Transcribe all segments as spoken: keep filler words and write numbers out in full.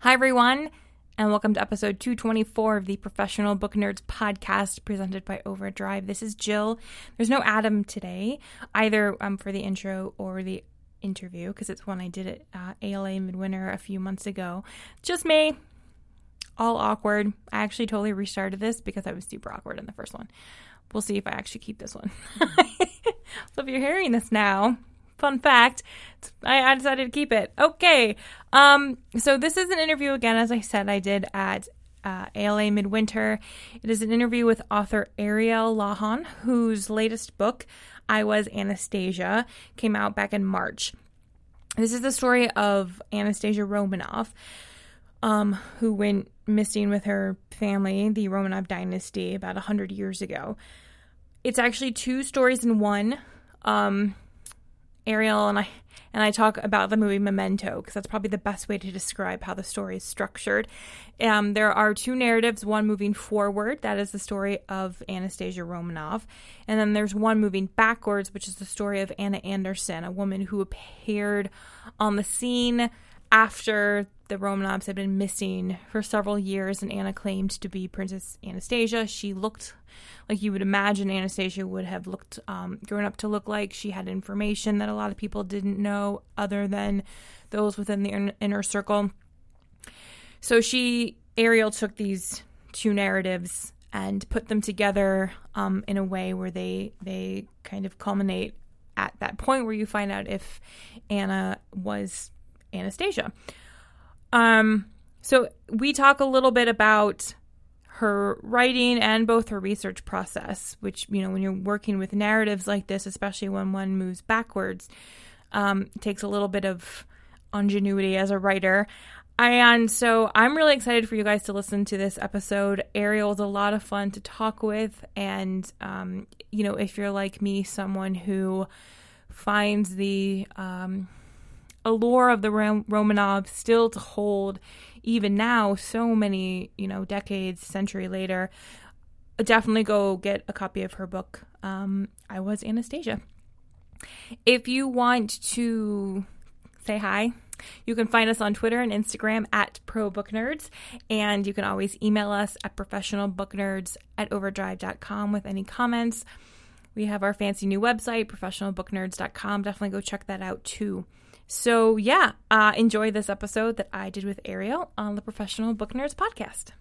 Hi, everyone, and welcome to episode two twenty-four of the Professional Book Nerds podcast presented by Overdrive. This is Jill. There's no Adam today, either um, for the intro or the interview, because it's one I did at uh, A L A Midwinter a few months ago. Just me. All awkward. I actually totally restarted this because I was super awkward in the first one. We'll see if I actually keep this one. So if you're hearing this now... Fun fact, I decided to keep it. Okay, um, so this is an interview, again, as I said, I did at uh, A L A Midwinter. It is an interview with author Ariel Lawhon, whose latest book, I Was Anastasia, came out back in March. This is the story of Anastasia Romanov, um, who went missing with her family, the Romanov dynasty, about one hundred years ago. It's actually two stories in one. Um... Ariel and I and I talk about the movie Memento, because that's probably the best way to describe how the story is structured. Um, there are two narratives, one moving forward, that is the story of Anastasia Romanov, and then there's one moving backwards, which is the story of Anna Anderson, a woman who appeared on the scene after the Romanovs had been missing for several years, and Anna claimed to be Princess Anastasia. She looked like you would imagine Anastasia would have looked, um, grown up to look like. She had information that a lot of people didn't know other than those within the in- inner circle. So she, Ariel, took these two narratives and put them together um, in a way where they they kind of culminate at that point where you find out if Anna was Anastasia. Um, so we talk a little bit about her writing and both her research process, which, you know, when you're working with narratives like this, especially when one moves backwards, um, takes a little bit of ingenuity as a writer. And so I'm really excited for you guys to listen to this episode. Ariel is a lot of fun to talk with. And, um, you know, if you're like me, someone who finds the, um, allure of the Romanov still to hold even now, so many, you know, decades, century later, definitely go get a copy of her book, um, I Was Anastasia. If you want to say hi, you can find us on Twitter and Instagram at ProBookNerds, and you can always email us at professionalbooknerds at overdrive dot com with any comments. We have our fancy new website, professional book nerds dot com. Definitely go check that out too. So yeah, uh, enjoy this episode that I did with Ariel on the Professional Book Nerds podcast.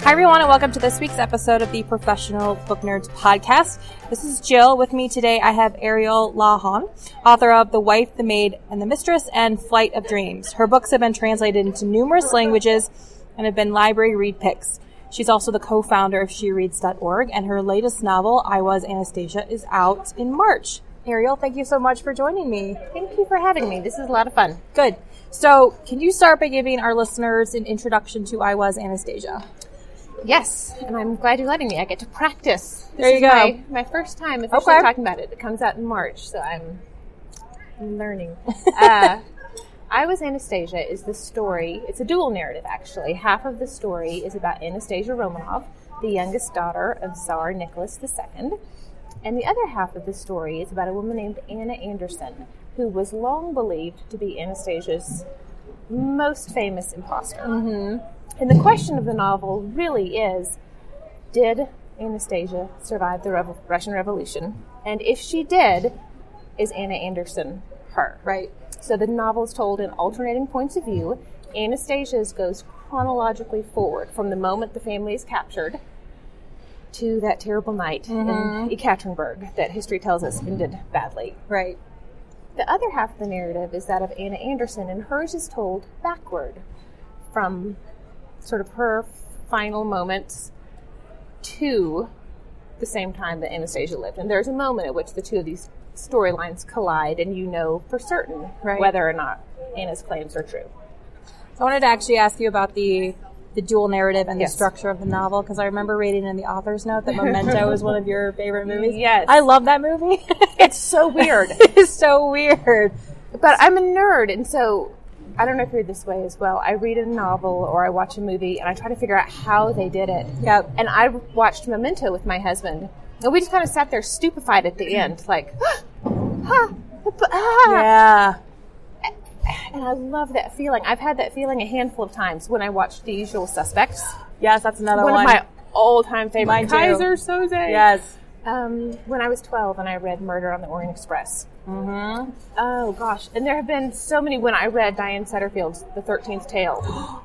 Hi everyone, and welcome to this week's episode of the Professional Book Nerds podcast. This is Jill. With me today, I have Ariel Lawhon, author of The Wife, the Maid, and the Mistress, and Flight of Dreams. Her books have been translated into numerous languages and have been library read picks. She's also the co-founder of she reads dot org, and her latest novel, I Was Anastasia, is out in March. Ariel, thank you so much for joining me. Thank you for having me. This is a lot of fun. Good. So, can you start by giving our listeners an introduction to I Was Anastasia? Yes, and I'm glad you're letting me. I get to practice. This there you is go. My, my first time officially okay. talking about it. It comes out in March, so I'm learning. uh, I Was Anastasia is the story. It's a dual narrative, actually. Half of the story is about Anastasia Romanov, the youngest daughter of Tsar Nicholas the Second, and the other half of the story is about a woman named Anna Anderson, who was long believed to be Anastasia's most famous imposter. Mm-hmm. And the question of the novel really is, did Anastasia survive the Revo- Russian Revolution? And if she did, is Anna Anderson her? Right. So the novel is told in alternating points of view. Anastasia's goes chronologically forward from the moment the family is captured to that terrible night mm-hmm. in Ekaterinburg that history tells us ended badly. Right. The other half of the narrative is that of Anna Anderson, and hers is told backward from sort of her final moments to the same time that Anastasia lived. And there's a moment at which the two of these storylines collide, and you know for certain right. whether or not Anna's claims are true. So I wanted to actually ask you about the the dual narrative and yes. the structure of the novel, because I remember reading in the author's note that Memento is one of your favorite movies. Yes. I love that movie. It's so weird. It's so weird. But I'm a nerd, and so... I don't know if you're this way as well. I read a novel or I watch a movie and I try to figure out how they did it. Yep. And I watched Memento with my husband. And we just kind of sat there stupefied at the end, like, ah, ah, ah. Yeah. And I love that feeling. I've had that feeling a handful of times when I watched The Usual Suspects. Yes, that's another one. One of my all-time favorite. Mine Kaiser Soze. Yes. Um, when I was twelve and I read Murder on the Orient Express. Mm-hmm. Oh, gosh. And there have been so many when I read Diane Setterfield's The Thirteenth Tale.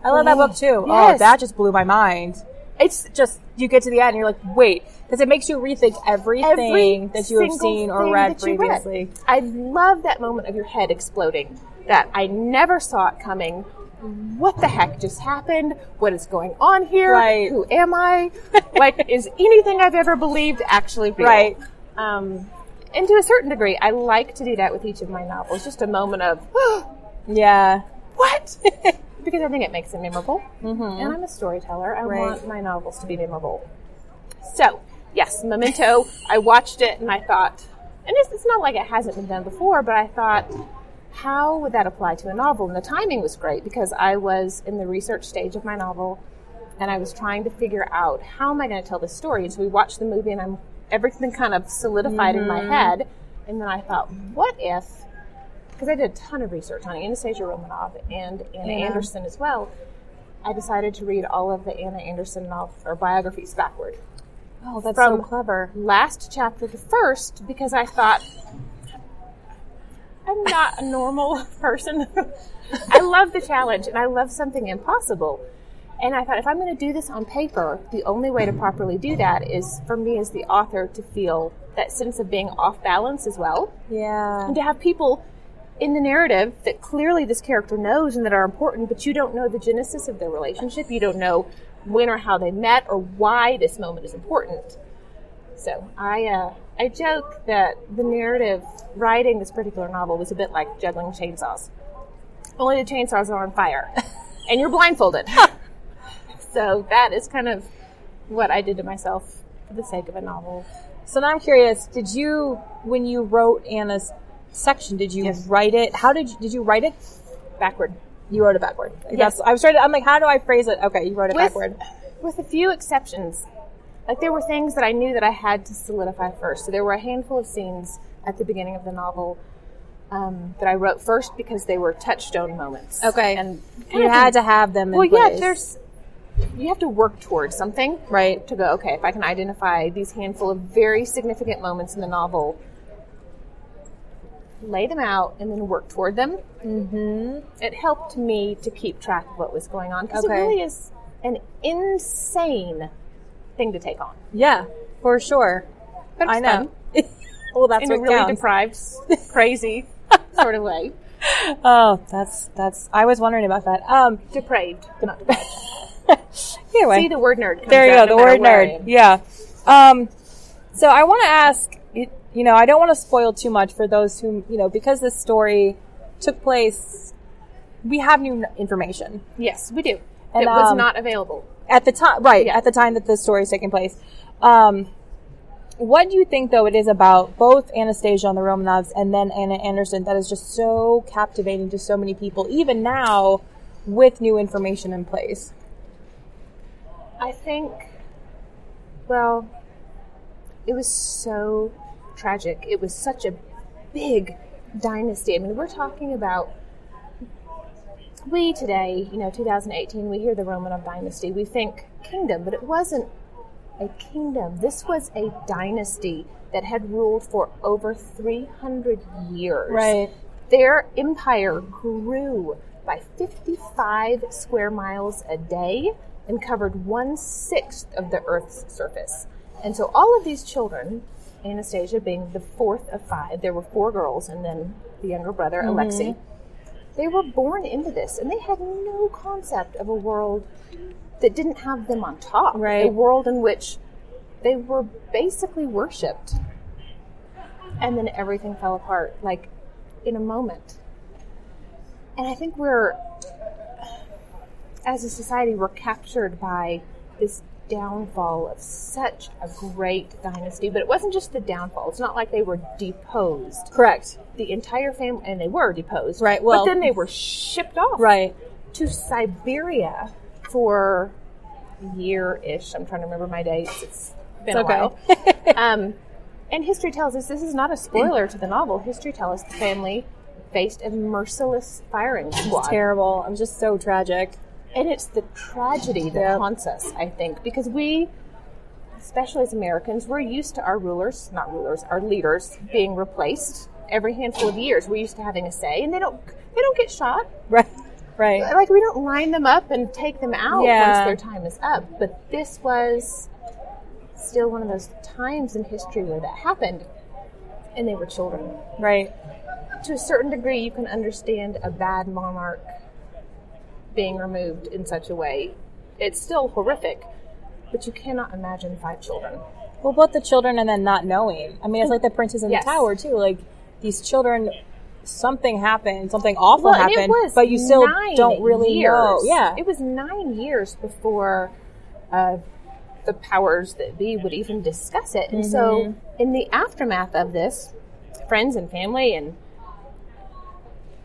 I love that book, too. Yes. Oh, that just blew my mind. It's just, you get to the end and you're like, wait, because it makes you rethink everything Every that you have seen or read previously. Read. I love that moment of your head exploding, that I never saw it coming. What the heck just happened? What is going on here? Right. Who am I? Like, is anything I've ever believed actually real? Right. Um, and to a certain degree, I like to do that with each of my novels. Just a moment of, yeah, what? Because I think it makes it memorable. Mm-hmm. And I'm a storyteller. I right. want my novels to be memorable. So, yes, Memento, I watched it and I thought, and it's, it's not like it hasn't been done before, but I thought, how would that apply to a novel? And the timing was great because I was in the research stage of my novel and I was trying to figure out, how am I going to tell this story? And so we watched the movie and I'm, everything kind of solidified mm-hmm. in my head. And then I thought, what if, because I did a ton of research on Anastasia Romanov and Anna yeah. Anderson as well, I decided to read all of the Anna Anderson novels or biographies backward. Oh, that's From so clever. Last chapter to first, because I thought, I'm not a normal person. I love the challenge, and I love something impossible. And I thought, if I'm going to do this on paper, the only way to properly do that is, for me as the author, to feel that sense of being off balance as well. Yeah. And to have people in the narrative that clearly this character knows and that are important, but you don't know the genesis of their relationship. You don't know when or how they met or why this moment is important. So I uh, I joke that the narrative writing this particular novel was a bit like juggling chainsaws. Only the chainsaws are on fire, and you're blindfolded. So that is kind of what I did to myself for the sake of a novel. So now I'm curious, did you, when you wrote Anna's section, did you yes. write it? How did you, did you write it? Backward. You wrote it backward. Like yes. That's, I was trying to, I'm like, how do I phrase it? Okay, you wrote it with, backward. With a few exceptions. Like, there were things that I knew that I had to solidify first. So there were a handful of scenes at the beginning of the novel um, that I wrote first because they were touchstone moments. Okay. And you had to have them in well, place. Well, yeah, there's, you have to work towards something. Right. To go, okay, if I can identify these handful of very significant moments in the novel, lay them out, and then work toward them. Mm-hmm. It helped me to keep track of what was going on. Because okay. it really is an insane thing to take on. Yeah, for sure. But I know. Well, that's in what a really counts. Deprived, crazy sort of way. Oh, that's that's. I was wondering about that. Um, depraved, not deprived. Anyway, see the word nerd. Comes there you go. The word nerd. Yeah. Um, so I want to ask. You know, I don't want to spoil too much for those who, you know, because this story took place. We have new information. Yes, we do. And, it was um, not available. At the time, right, yeah. at the time that this story is taking place. Um, what do you think, though, it is about both Anastasia and the Romanovs and then Anna Anderson that is just so captivating to so many people, even now with new information in place? I think, well, it was so tragic. It was such a big dynasty. I mean, we're talking about... We today, you know, two thousand eighteen, we hear the Romanov dynasty. We think kingdom, but it wasn't a kingdom. This was a dynasty that had ruled for over three hundred years. Right. Their empire grew by fifty-five square miles a day and covered one-sixth of the Earth's surface. And so all of these children, Anastasia being the fourth of five, there were four girls and then the younger brother, mm-hmm. Alexei. They were born into this, and they had no concept of a world that didn't have them on top. Right. A world in which they were basically worshipped. And then everything fell apart, like, in a moment. And I think we're, as a society, we're captured by this downfall of such a great dynasty. But it wasn't just the downfall. It's not like they were deposed. Correct. The entire family, and they were deposed. Right. Well, but then they were shipped off. Right. To Siberia for a year-ish. I'm trying to remember my dates. It's been it's a okay. while. um, and history tells us, this is not a spoiler to the novel, history tells us the family faced a merciless firing squad. It's terrible. I'm just so tragic. And it's the tragedy that yep. haunts us, I think, because we, especially as Americans, we're used to our rulers, not rulers, our leaders being replaced every handful of years. We're used to having a say, and they don't they don't get shot. Right. Right. Like, we don't line them up and take them out yeah. once their time is up. But this was still one of those times in history where that happened, and they were children. Right. To a certain degree, you can understand a bad monarch being removed in such a way. It's still horrific, but you cannot imagine five children. Well, both the children and then not knowing. I mean, it's like the princess in yes. the tower, too. Like, these children... Something happened. Something awful well, happened. It was but you still don't really years. know. Yeah, it was nine years before uh, the powers that be would even discuss it. Mm-hmm. And so, in the aftermath of this, friends and family and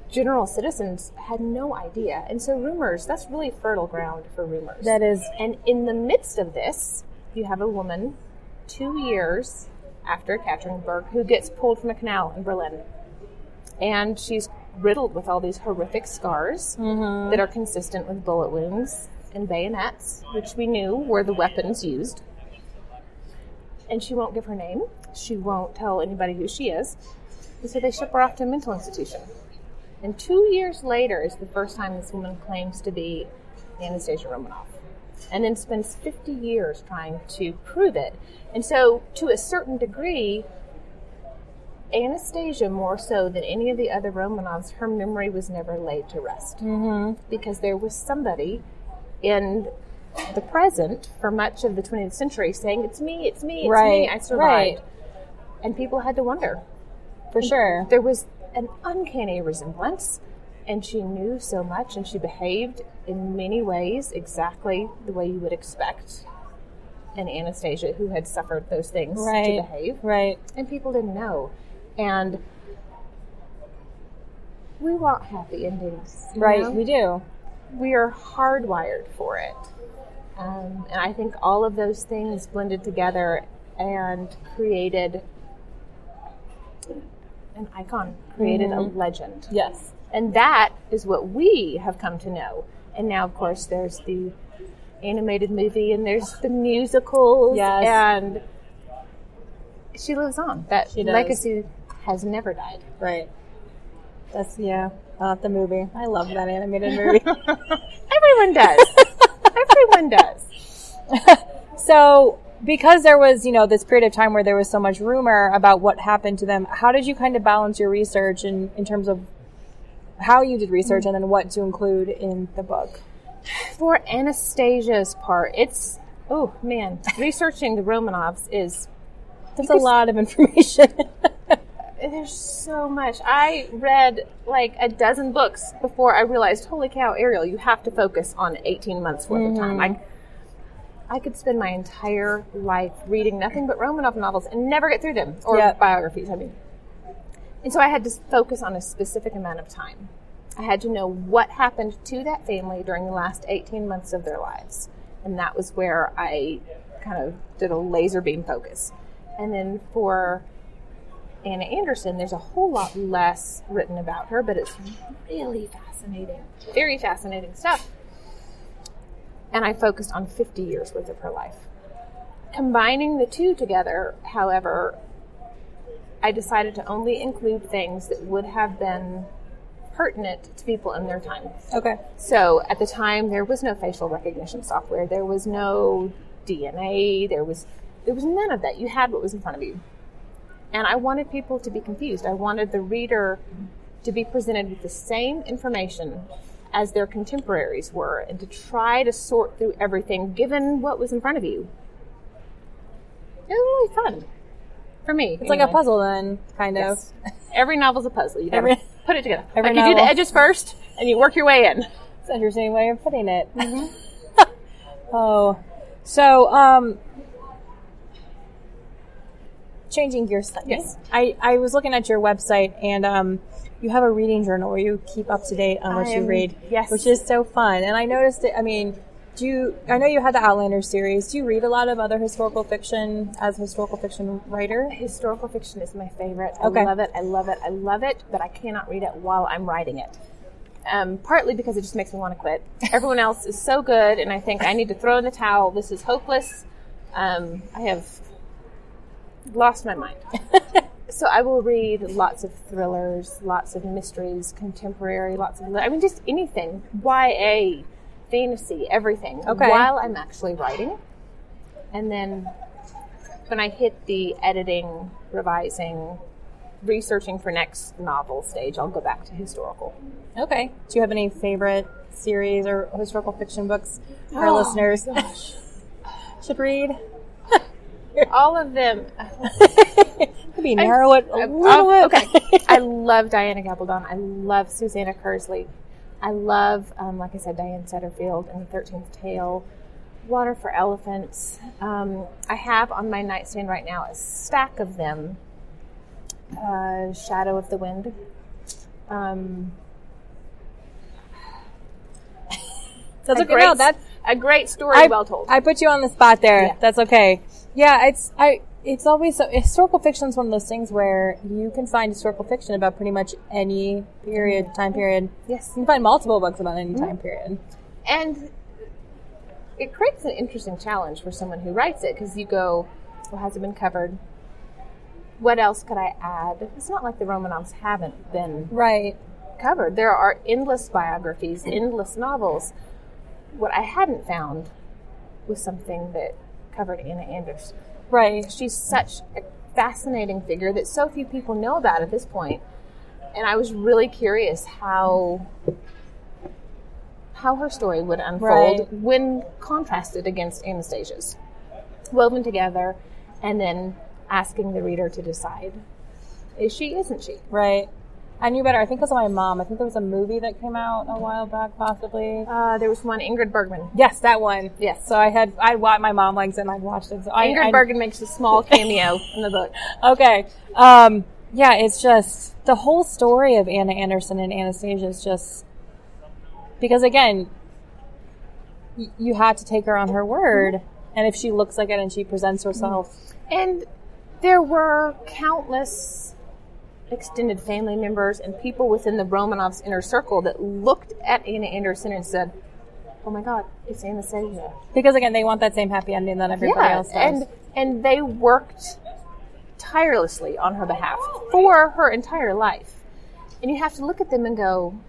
general citizens had no idea. And so, rumors—that's really fertile ground for rumors. That is. And in the midst of this, you have a woman, two years after Ekaterinburg, who gets pulled from a canal in Berlin. And she's riddled with all these horrific scars mm-hmm. that are consistent with bullet wounds and bayonets, which we knew were the weapons used. And she won't give her name. She won't tell anybody who she is. And so they ship her off to a mental institution. And two years later is the first time this woman claims to be Anastasia Romanov. And then spends fifty years trying to prove it. And so, to a certain degree... Anastasia, more so than any of the other Romanovs, her memory was never laid to rest. Mm-hmm. Because there was somebody in the present for much of the twentieth century saying, it's me, it's me, it's right. me, I survived. Right. And people had to wonder. For and sure. There was an uncanny resemblance, and she knew so much, and she behaved in many ways exactly the way you would expect an Anastasia who had suffered those things right. to behave. Right. And people didn't know. And we want happy endings. Right, know? We do. We are hardwired for it. Um, and I think all of those things blended together and created an icon, created mm-hmm. a legend. Yes. And that is what we have come to know. And now, of course, there's the animated movie and there's the musicals. Yes. And she lives on. That legacy... has never died. Right. That's, yeah, uh, the movie. I love that animated movie. Everyone does. Everyone does. So, because there was, you know, this period of time where there was so much rumor about what happened to them, how did you kind of balance your research in, in terms of how you did research mm-hmm. and then what to include in the book? For Anastasia's part, it's, oh, man, researching the Romanovs is... That's a lot of information. There's so much. I read like a dozen books before I realized, holy cow, Ariel, you have to focus on eighteen months worth mm-hmm. of time. I I could spend my entire life reading nothing but Romanov novels and never get through them, or yep. biographies, I mean. And so I had to focus on a specific amount of time. I had to know what happened to that family during the last eighteen months of their lives. And that was where I kind of did a laser beam focus. And then for... Anna Anderson, there's a whole lot less written about her, but it's really fascinating. Very fascinating stuff. And I focused on fifty years worth of her life. Combining the two together, however, I decided to only include things that would have been pertinent to people in their time. Okay. So at the time, there was no facial recognition software. There was no D N A. There was, there was none of that. You had what was in front of you. And I wanted people to be confused. I wanted the reader to be presented with the same information as their contemporaries were and to try to sort through everything given what was in front of you. It was really fun. For me. It's anyway. Like a puzzle then, kind yes. of. Every novel's a puzzle. You every, put it together. Every like you novel. Do the edges first and you work your way in. It's an interesting way of putting it. Mm-hmm. Oh. So, um, changing gears slightly. Yes. I, I was looking at your website, and um, you have a reading journal where you keep up to date on what um, you read. Yes. Which is so fun. And I noticed it, I mean, do you, I know you had the Outlander series. Do you read a lot of other historical fiction as a historical fiction writer? Historical fiction is my favorite. I okay. love it. I love it. I love it, but I cannot read it while I'm writing it. Um, partly because it just makes me want to quit. Everyone else is so good, and I think I need to throw in the towel. This is hopeless. Um, I have lost my mind. So I will read lots of thrillers, lots of mysteries, contemporary, lots of, I mean, just anything. Y A, fantasy, everything. Okay. While I'm actually writing. And then when I hit the editing, revising, researching for next novel stage, I'll go back to historical. Okay. Do you have any favorite series or historical fiction books for oh, our listeners gosh. should read? All of them. Maybe narrow it a little oh, bit. Okay. I love Diana Gabaldon. I love Susanna Kearsley. I love, um, like I said, Diane Setterfield and The Thirteenth Tale, Water for Elephants. Um, I have on my nightstand right now a stack of them. Uh, Shadow of the Wind. Um, That's a okay. great, no, that's a great story, I, well told. I put you on the spot there. Yeah. That's okay. Yeah, it's I. It's always so, historical fiction is one of those things where you can find historical fiction about pretty much any period, mm-hmm. time period. Yes, you can find multiple books about any mm-hmm. time period, and it creates an interesting challenge for someone who writes it, because you go, "Well, has it been covered? What else could I add?" It's not like the Romanovs haven't been right covered. There are endless biographies, endless novels. What I hadn't found was something that covered Anna Anderson. Right. She's such a fascinating figure that so few people know about at this point. And I was really curious how how her story would unfold right. when contrasted against Anastasia's, woven together, and then asking the reader to decide, is she, isn't she? Right. I knew better. I think it was my mom. I think there was a movie that came out a while back, possibly. Uh, there was one, Ingrid Bergman. Yes, that one. Yes. So I had, I watched, my mom likes it and I watched it. So Ingrid I, I, Bergman makes a small cameo in the book. Okay. Um, yeah, it's just, the whole story of Anna Anderson and Anastasia is just, because again, y- you had to take her on her word. Mm-hmm. And if she looks like it and she presents herself. Mm-hmm. And there were countless extended family members and people within the Romanovs' inner circle that looked at Anna Anderson and said, "Oh my God, it's Anastasia." Because again, they want that same happy ending that everybody yeah, else does. And, and they worked tirelessly on her behalf for her entire life. And you have to look at them and go,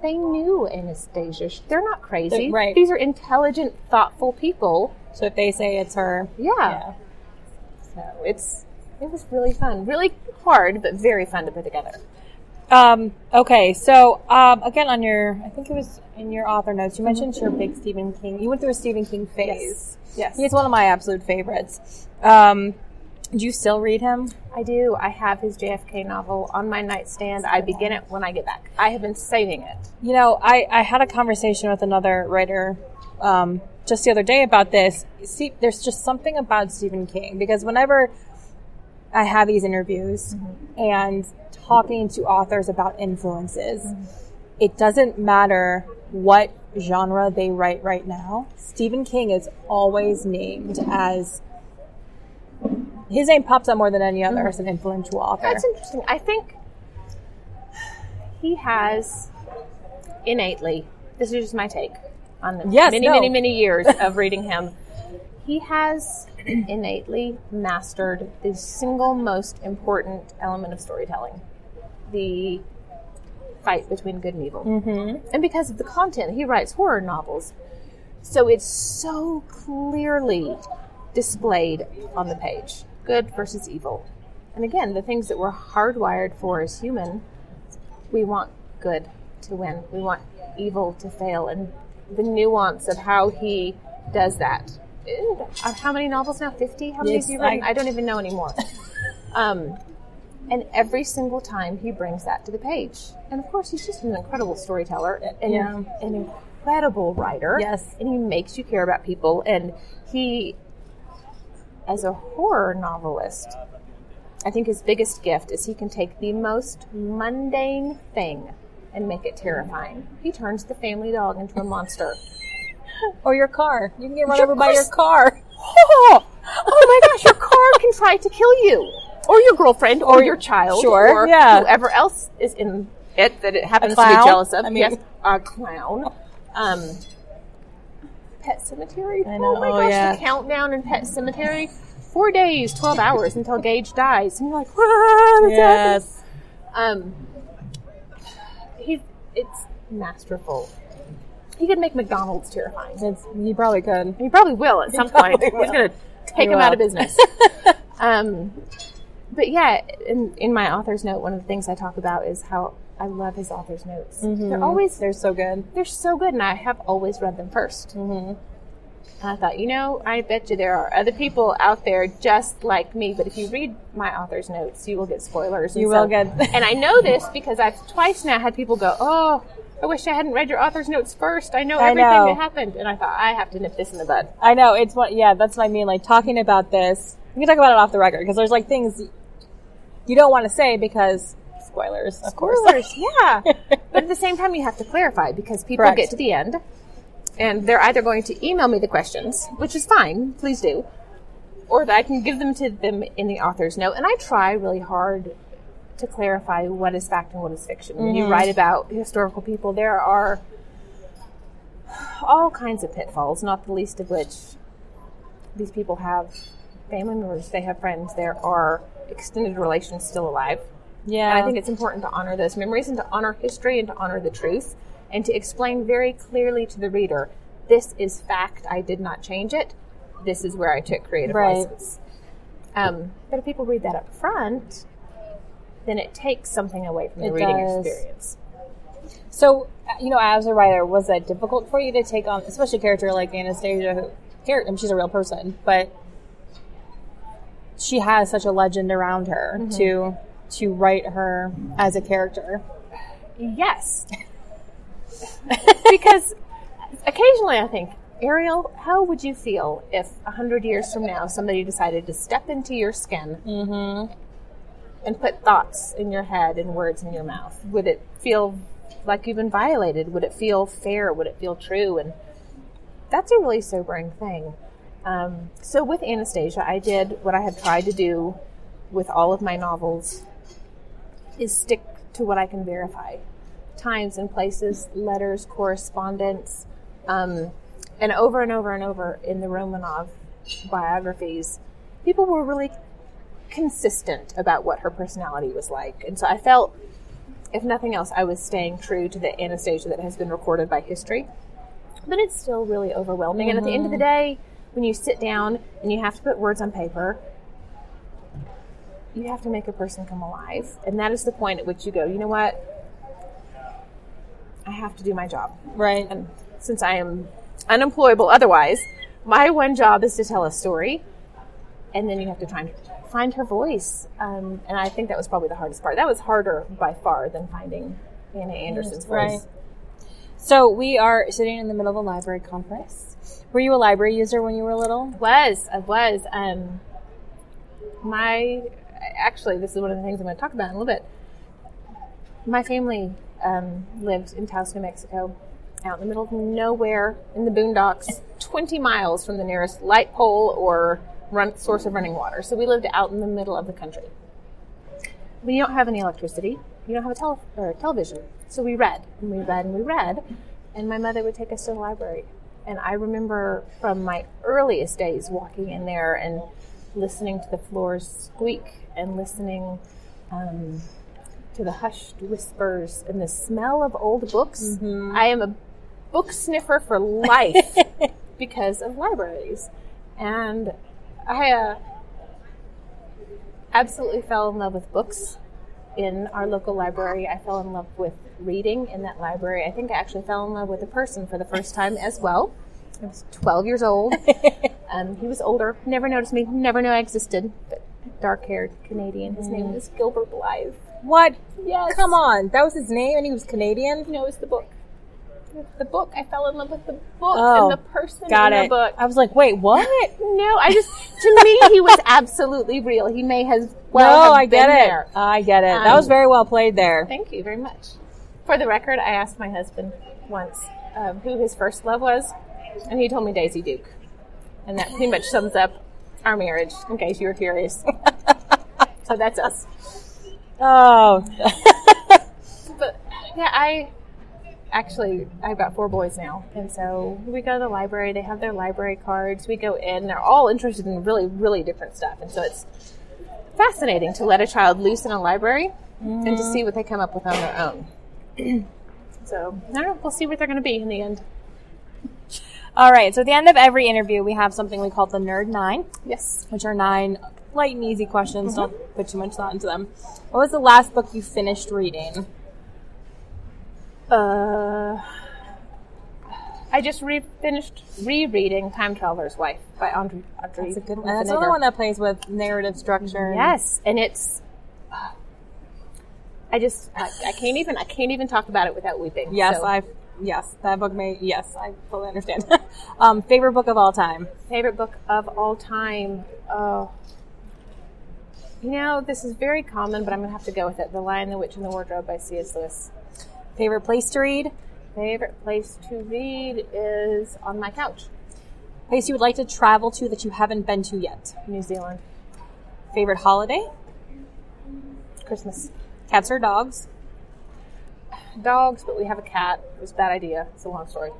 they knew Anastasia. They're not crazy. They're, right. These are intelligent, thoughtful people. So if they say it's her. Yeah. yeah. So it's... It was really fun. Really hard, but very fun to put together. Um, okay, so um, again, on your, I think it was in your author notes, you mentioned mm-hmm. your big Stephen King. You went through a Stephen King phase. Yes. yes. He's one of my absolute favorites. Um, do you still read him? I do. I have his J F K novel on my nightstand. I begin it when I get back. I have been saving it. You know, I, I had a conversation with another writer um, just the other day about this. See, there's just something about Stephen King, because whenever I have these interviews mm-hmm. and talking to authors about influences, mm-hmm. it doesn't matter what genre they write right now. Stephen King is always named as, his name pops up more than any other mm-hmm. as an influential author. That's interesting. I think he has innately, this is just my take on the yes, many, no. many, many years of reading him. He has innately mastered the single most important element of storytelling, the fight between good and evil. Mm-hmm. And because of the content, he writes horror novels. So it's so clearly displayed on the page, good versus evil. And again, the things that we're hardwired for as human, we want good to win. We want evil to fail. And the nuance of how he does that. How many novels now? fifty? How many yes, have you written? I, I don't even know anymore. um, and every single time he brings that to the page. And of course, he's just an incredible storyteller and yeah. an incredible writer. Yes. And he makes you care about people. And he, as a horror novelist, I think his biggest gift is he can take the most mundane thing and make it terrifying. He turns the family dog into a monster. Or your car. You can get run over by your car. Oh, oh my gosh, your car can try to kill you. Or your girlfriend, or, or your child, sure, or yeah. whoever else is in it that it happens to be jealous of. I mean, yes, a clown. Um, Pet Sematary. I know. Oh my oh, gosh, yeah. The countdown in Pet Sematary. Four days, twelve hours until Gage dies. And you're like, ah, that's yes. happening. Um, he, it's masterful. He could make McDonald's terrifying. It's, he probably could. He probably will at some he point. Will. He's going to take him out of business. um, but yeah, in, in my author's note, one of the things I talk about is how I love his author's notes. Mm-hmm. They're always... They're so good. They're so good, and I have always read them first. Mm-hmm. And I thought, you know, I bet you there are other people out there just like me, but if you read my author's notes, you will get spoilers. And you so, will get... And I know this because I've twice now had people go, oh... I wish I hadn't read your author's notes first. I know I everything know. that happened. And I thought, I have to nip this in the bud. I know. It's what, yeah, that's what I mean. Like, talking about this, we can talk about it off the record because there's like things you don't want to say because spoilers, of spoilers, course. yeah. But at the same time, you have to clarify because people Correct. get to the end and they're either going to email me the questions, which is fine. Please do. Or that I can give them to them in the author's note. And I try really hard to clarify what is fact and what is fiction. When mm-hmm. you write about historical people, there are all kinds of pitfalls, not the least of which these people have family members, they have friends, there are extended relations still alive. Yeah. And I think it's important to honor those memories and to honor history and to honor the truth and to explain very clearly to the reader, this is fact, I did not change it. This is where I took creative right. license. Um, but if people read that up front, then it takes something away from the it reading does. experience. So, you know, as a writer, was that difficult for you to take on, especially a character like Anastasia, who, I mean, she's a real person, but she has such a legend around her mm-hmm. to to write her as a character? Yes. Because occasionally I think, Ariel, how would you feel if one hundred years from now somebody decided to step into your skin mm-hmm. and put thoughts in your head and words in your mouth? Would it feel like you've been violated? Would it feel fair? Would it feel true? And that's a really sobering thing. Um, so with Anastasia, I did what I have tried to do with all of my novels, is stick to what I can verify. Times and places, letters, correspondence. Um, and over and over and over in the Romanov biographies, people were really consistent about what her personality was like. And so I felt, if nothing else, I was staying true to the Anastasia that has been recorded by history. But it's still really overwhelming. Mm-hmm. And at the end of the day, when you sit down and you have to put words on paper, you have to make a person come alive. And that is the point at which you go, you know what? I have to do my job. Right. And since I am unemployable otherwise, my one job is to tell a story. And then you have to try and find her voice. Um, and I think that was probably the hardest part. That was harder by far than finding Anna Anderson's right. voice. So we are sitting in the middle of a library conference. Were you a library user when you were little? I was. I was. Um, my, actually, this is one of the things I'm going to talk about in a little bit. My family um, lived in Taos, New Mexico, out in the middle of nowhere in the boondocks, twenty miles from the nearest light pole or Run, source of running water. So we lived out in the middle of the country. We don't have any electricity. You don't have a, tele- or a television. So we read, and we read, and we read. And my mother would take us to the library. And I remember from my earliest days walking in there and listening to the floors squeak and listening um, to the hushed whispers and the smell of old books. Mm-hmm. I am a book sniffer for life because of libraries. And I uh, absolutely fell in love with books in our local library. I fell in love with reading in that library. I think I actually fell in love with a person for the first time as well. I was twelve years old. um, he was older, never noticed me, never knew I existed, but dark-haired Canadian. His mm. name was Gilbert Blythe. What? Yes. Come on. That was his name and he was Canadian? No, it's the book. with the book. I fell in love with the book oh, and the person got in it. the book. I was like, wait, what? No, I just, to me, he was absolutely real. He may have well no, have I been get it. there. I get it. Um, that was very well played there. Thank you very much. For the record, I asked my husband once um, who his first love was, and he told me Daisy Duke. And that pretty much sums up our marriage, in case you were curious. So that's us. Oh. But, yeah, I... Actually, I've got four boys now, and so we go to the library. They have their library cards. We go in. They're all interested in really, really different stuff, and so it's fascinating to let a child loose in a library mm. and to see what they come up with on their own. So, I don't know. We'll see what they're going to be in the end. All right. So, at the end of every interview, we have something we call the Nerd Nine. Yes. Which are nine light and easy questions. Mm-hmm. Don't put too much thought into them. What was the last book you finished reading? Uh, I just re- finished rereading Time Traveler's Wife by Andre. Andre That's a good one. That's the only one that plays with narrative structure. Yes, and it's. Uh, I just I, I can't even I can't even talk about it without weeping. Yes, so. I yes that book may yes I fully understand. um, favorite book of all time. Favorite book of all time. Oh, you know, this is very common, but I'm gonna have to go with it. The Lion, the Witch, and the Wardrobe by C S Lewis. Favorite place to read? Favorite place to read is on my couch. Place you would like to travel to that you haven't been to yet? New Zealand. Favorite holiday? Christmas. Cats or dogs? Dogs, but we have a cat. It was a bad idea. It's a long story.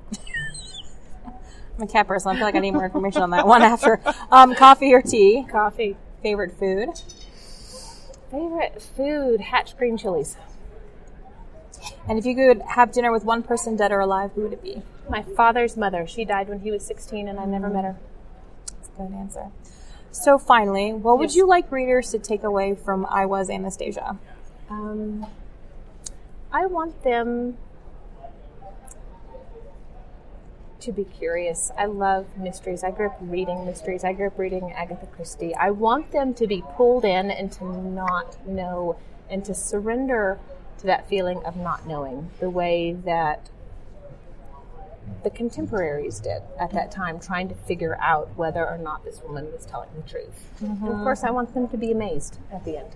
I'm a cat person. I feel like I need more information on that one after. Um, coffee or tea? Coffee. Favorite food? Favorite food? Hatch green chilies. And if you could have dinner with one person, dead or alive, who would it be? My father's mother. She died when he was sixteen, and I never mm-hmm. met her. That's a good answer. So finally, what yes. would you like readers to take away from I Was Anastasia? Um, I want them to be curious. I love mysteries. I grew up reading mysteries. I grew up reading Agatha Christie. I want them to be pulled in and to not know and to surrender to that feeling of not knowing, the way that the contemporaries did at that time, trying to figure out whether or not this woman was telling the truth. Mm-hmm. And of course, I want them to be amazed at the end.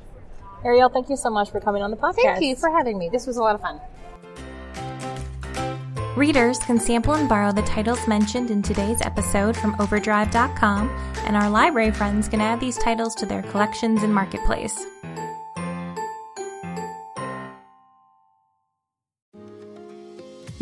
Ariel, thank you so much for coming on the podcast. Thank you for having me. This was a lot of fun. Readers can sample and borrow the titles mentioned in today's episode from overdrive dot com, and our library friends can add these titles to their collections and marketplace.